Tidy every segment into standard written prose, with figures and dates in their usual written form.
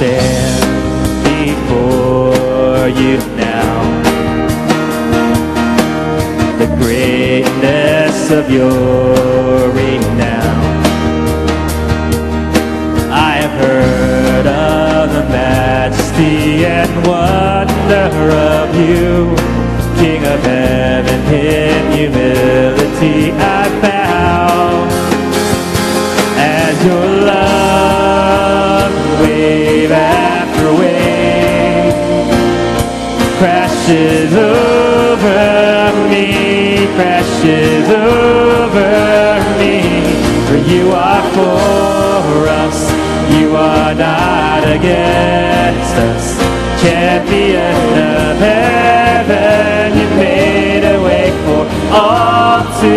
stand before you now. The greatness of your renown. I have heard of the majesty and wonder of you, King of heaven. In humility I bow as your love, wave after wave, crashes over me, crashes over me. For you are for us, you are not against us. Champion of heaven, you made a way for all to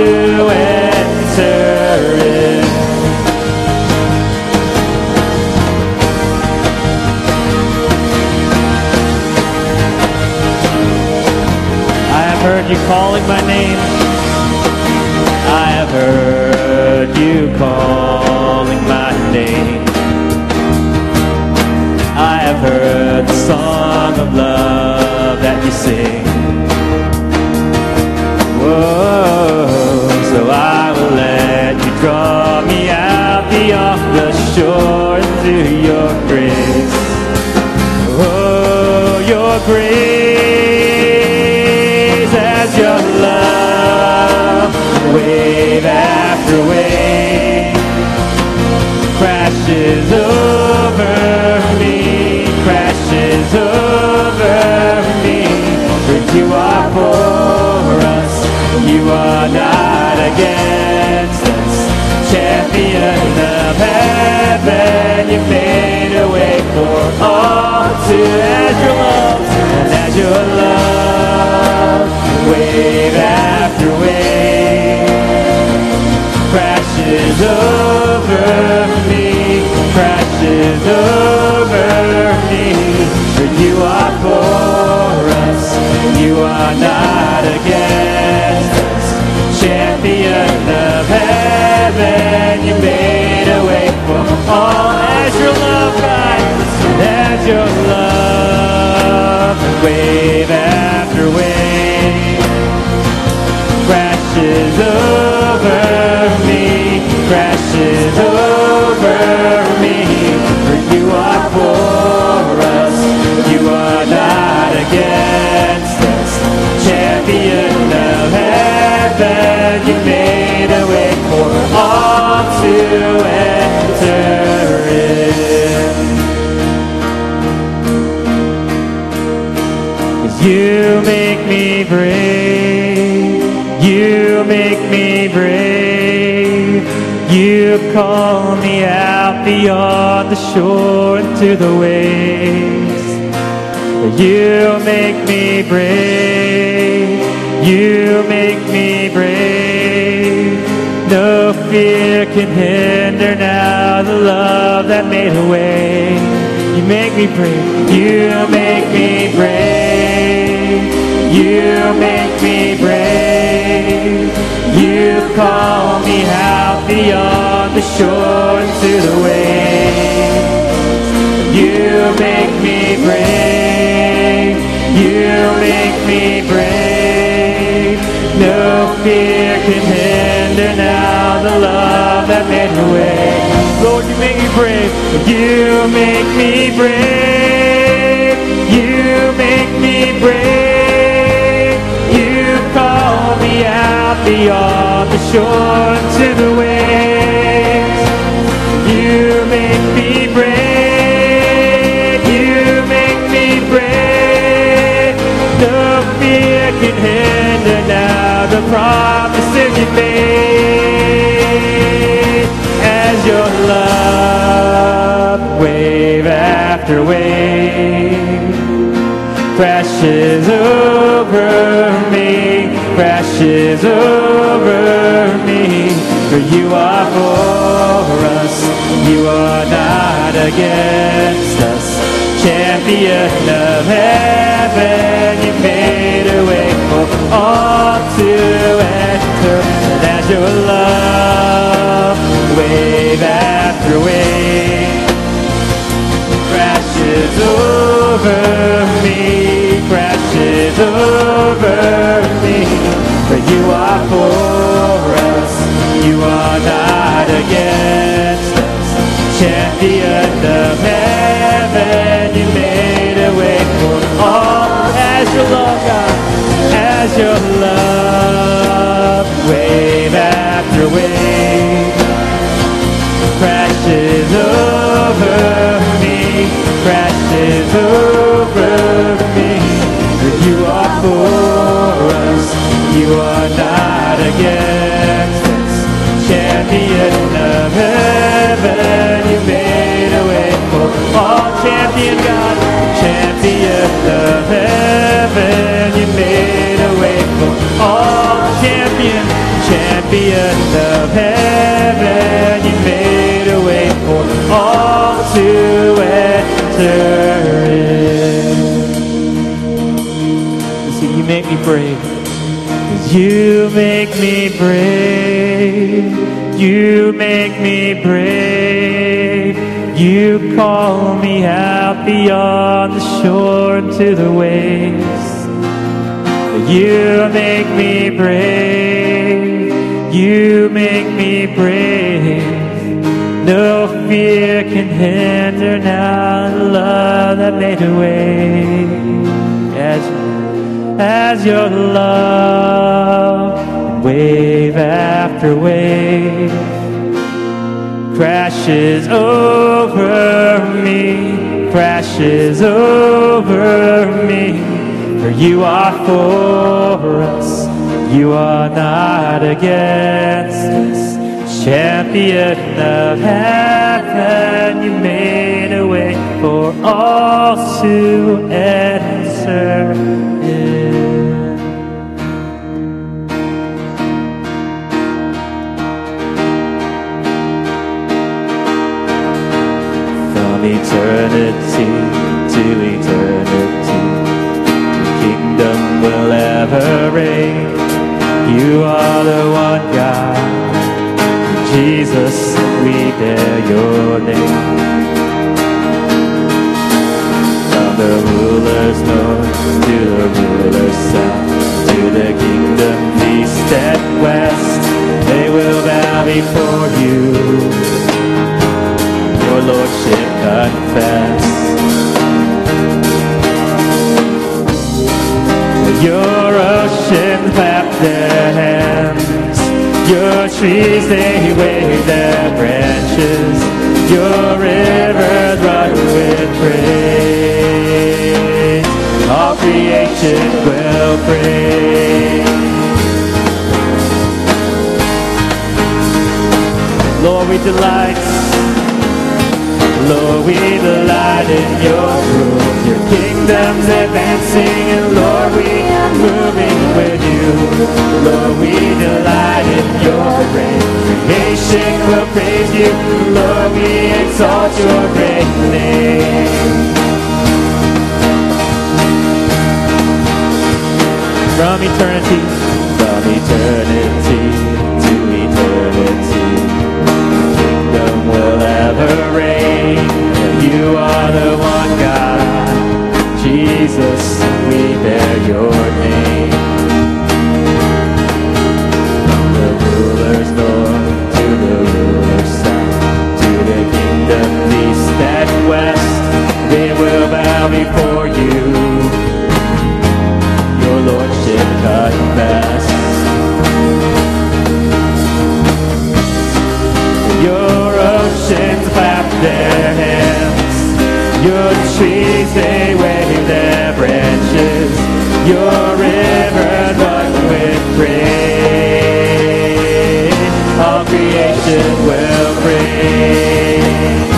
enter in. I have heard you calling my name. I have heard you calling my name. I have heard the song of love that you sing. Whoa, so I will let you draw me out beyond the shore into your grace. Oh, your grace as your love, wave after wave, crashes over me. Crashes over me, for you are for us, you are not against us. Champion of heaven, you made a way for all to as your love, wave after wave, crashes over me, crashes over me. For you are for us, you are not against us. Champion of heaven, you made a way for all. As your love rises, as your love, wave after wave, crashes over me, crashes over me. For you are for us, you are not against us. Champion of heaven, you made a way for all to enter in. 'Cause you make me brave, you make me brave. You call me out beyond the shore into the waves. You make me brave, you make me brave. No fear can hinder now the love that made a way. You make me brave, you make me brave. You make me brave. You call me out beyond the shore into the waves. You make me brave. You make me brave. No fear can hinder now the love that made the way. Lord, you make me brave. You make me brave. You make me brave. Out beyond the shore to the waves, you make me brave. You make me brave. No fear can hinder now the promises you made. As your love, wave after wave, crashes over me. Crashes over me, for you are for us, you are not against us. Champion of heaven, you made a way for all to enter. And as your love, wave after wave, crashes not against us. Champion of heaven, you made a way for all. As your love, God, as your love, wave after wave crashes over me, crashes over me. You are for us, you are not against us. Champion of heaven, you made a way for all. Champion God, champion of heaven, you made a way for all. Champion, champion of heaven, you made a way for all to enter in. See, you make me brave. You make me brave, you make me brave. You call me out beyond the shore into the waves. You make me brave, you make me brave. No fear can hinder now the love that made a way. As your love, wave after wave crashes over me, crashes over me. For you are for us, you are not against us. Champion of heaven, you made a way for all to enter. Eternity to eternity, your kingdom will ever reign. You are the one God, Jesus, we bear your name. From the ruler's north to the ruler's south, to the kingdom east and west, they will bow before you. Your lordship confess. Your oceans clap their hands, your trees they wave their branches, your rivers run with praise. All creation will praise. Lord, we delight. Lord, we delight in your rule. Your kingdom's advancing, and Lord, we are moving with you. Lord, we delight in your reign. Creation will praise you. Lord, we exalt your great name. From eternity to eternity, the kingdom will ever reign. You are the one God, Jesus, we bear your name. From the ruler's north to the ruler's south, to the kingdom east and west, they will bow before you. Your lordship confess. Your oceans clap their hands, your trees, they wave their branches, your rivers run with praise. All creation will praise.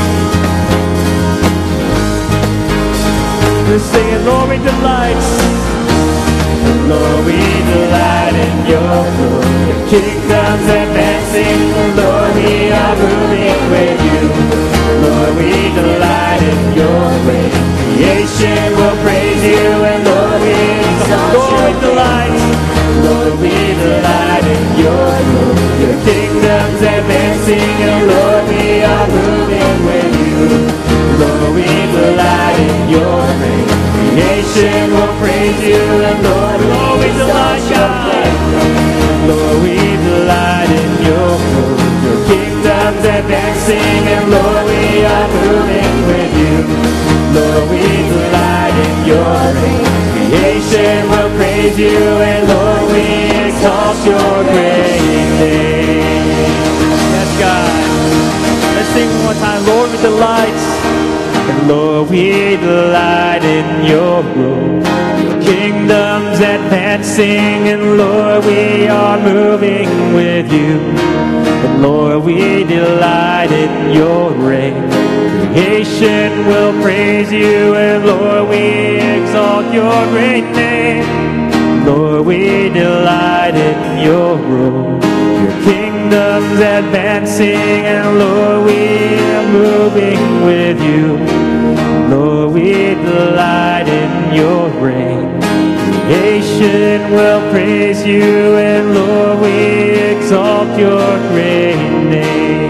We're singing, Lord, we delight. Lord, we delight in your glory. Your kingdom's advancing, Lord, we are moving with you. Lord, we delight in your way. Creation will praise you, and Lord, we exalt your delight. Lord, we delight in your glory. Your kingdom's advancing, and Lord, we are moving with you. Lord, we delight in your way. Creation will praise you, and Lord, we delight, God. Lord, we delight in your glory. Lord, we are moving with you. Lord, we delight in your name. Creation will praise you, and Lord, we exalt your great name. Yes, God. Let's sing one more time. Lord, we delight. And Lord, we delight in your rule. Your kingdom's advancing, and Lord, we are moving with you. And Lord, we delight in your reign. Creation will praise you, and Lord, we exalt your great name. Lord, we delight in your rule. Your kingdom's advancing, and Lord, we are moving with you. Lord, we delight in your reign. Creation will praise you, and Lord, we exalt your great name.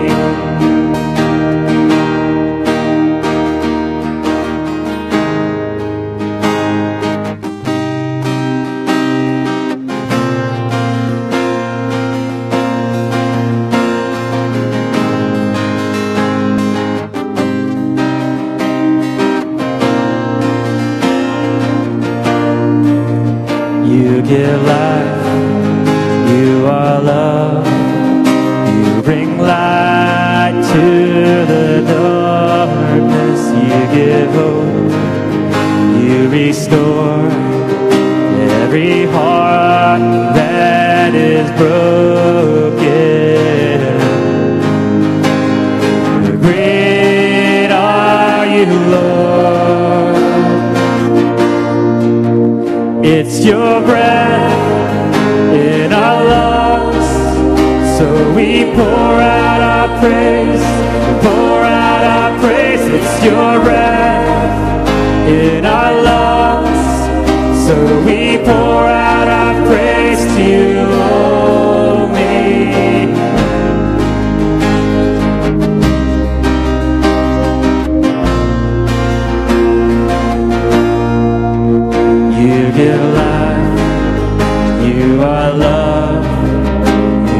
You give life. You are love. You bring light to the darkness. You give hope. You restore every heart that is broken. Great are you, Lord. It's your breath in our lungs, so we pour out our praise, pour out our praise. It's your breath in our lungs, so we pour out our praise to you only. You give life. You are love.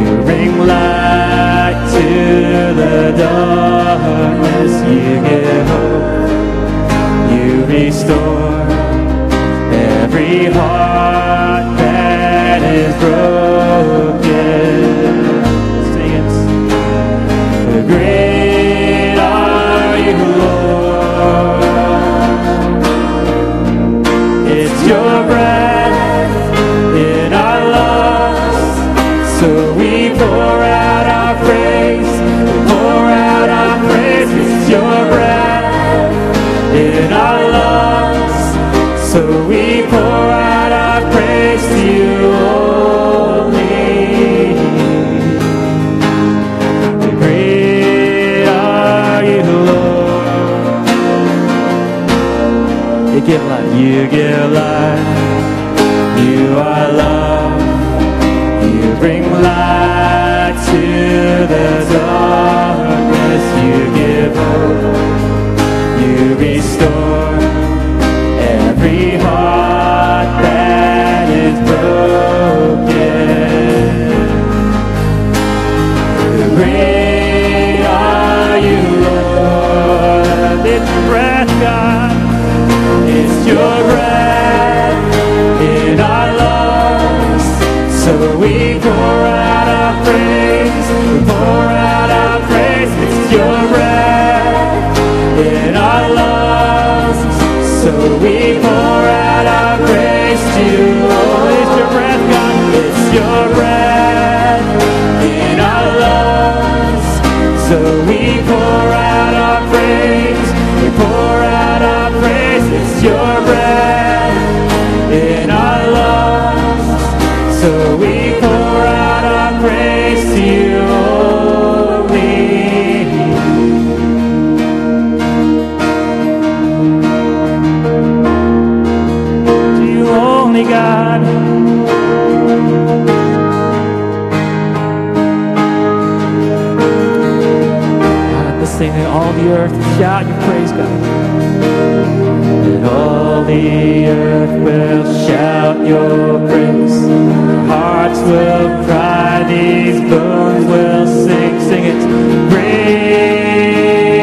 You bring light to the darkness. You give hope. You restore every heart that is broken. Sing it. Great are you, Lord. It's your breath. So we pour out our praise, pour out our praise. It's your breath in our lungs, so we pour out our praise to you only. Great are you, Lord. You give life. You give life. You are love. Bring light to the darkness. You give hope. You restore every heart that is broken. Great are you, Lord. It's your breath, God. It's your breath in our lungs, so we pour out our praise. It's your breath in our lungs, so we pour out our praise to you. Oh, it's your breath, God. It's your breath in our lungs, so we pour out our praise. We pour out our praise. It's your breath in our lungs, so we pour out our praise to you. God, let's sing that all the earth shout your praise, God. And all the earth will shout your praise. Hearts will cry, these bones will sing. Sing it. Praise.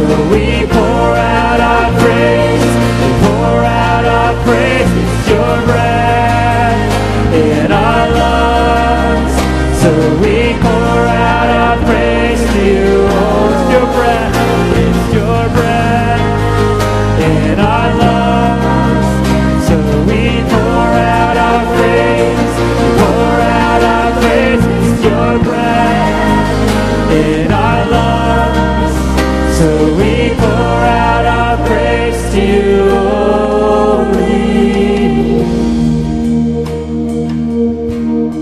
So we pour out our praise, we pour out our praise. It's your breath in our lungs. So we pour out our praise to you. Oh, it's your breath, it's your breath in our lungs. So we pour out our praise, we pour out our praise. It's your breath in our lungs. So we pour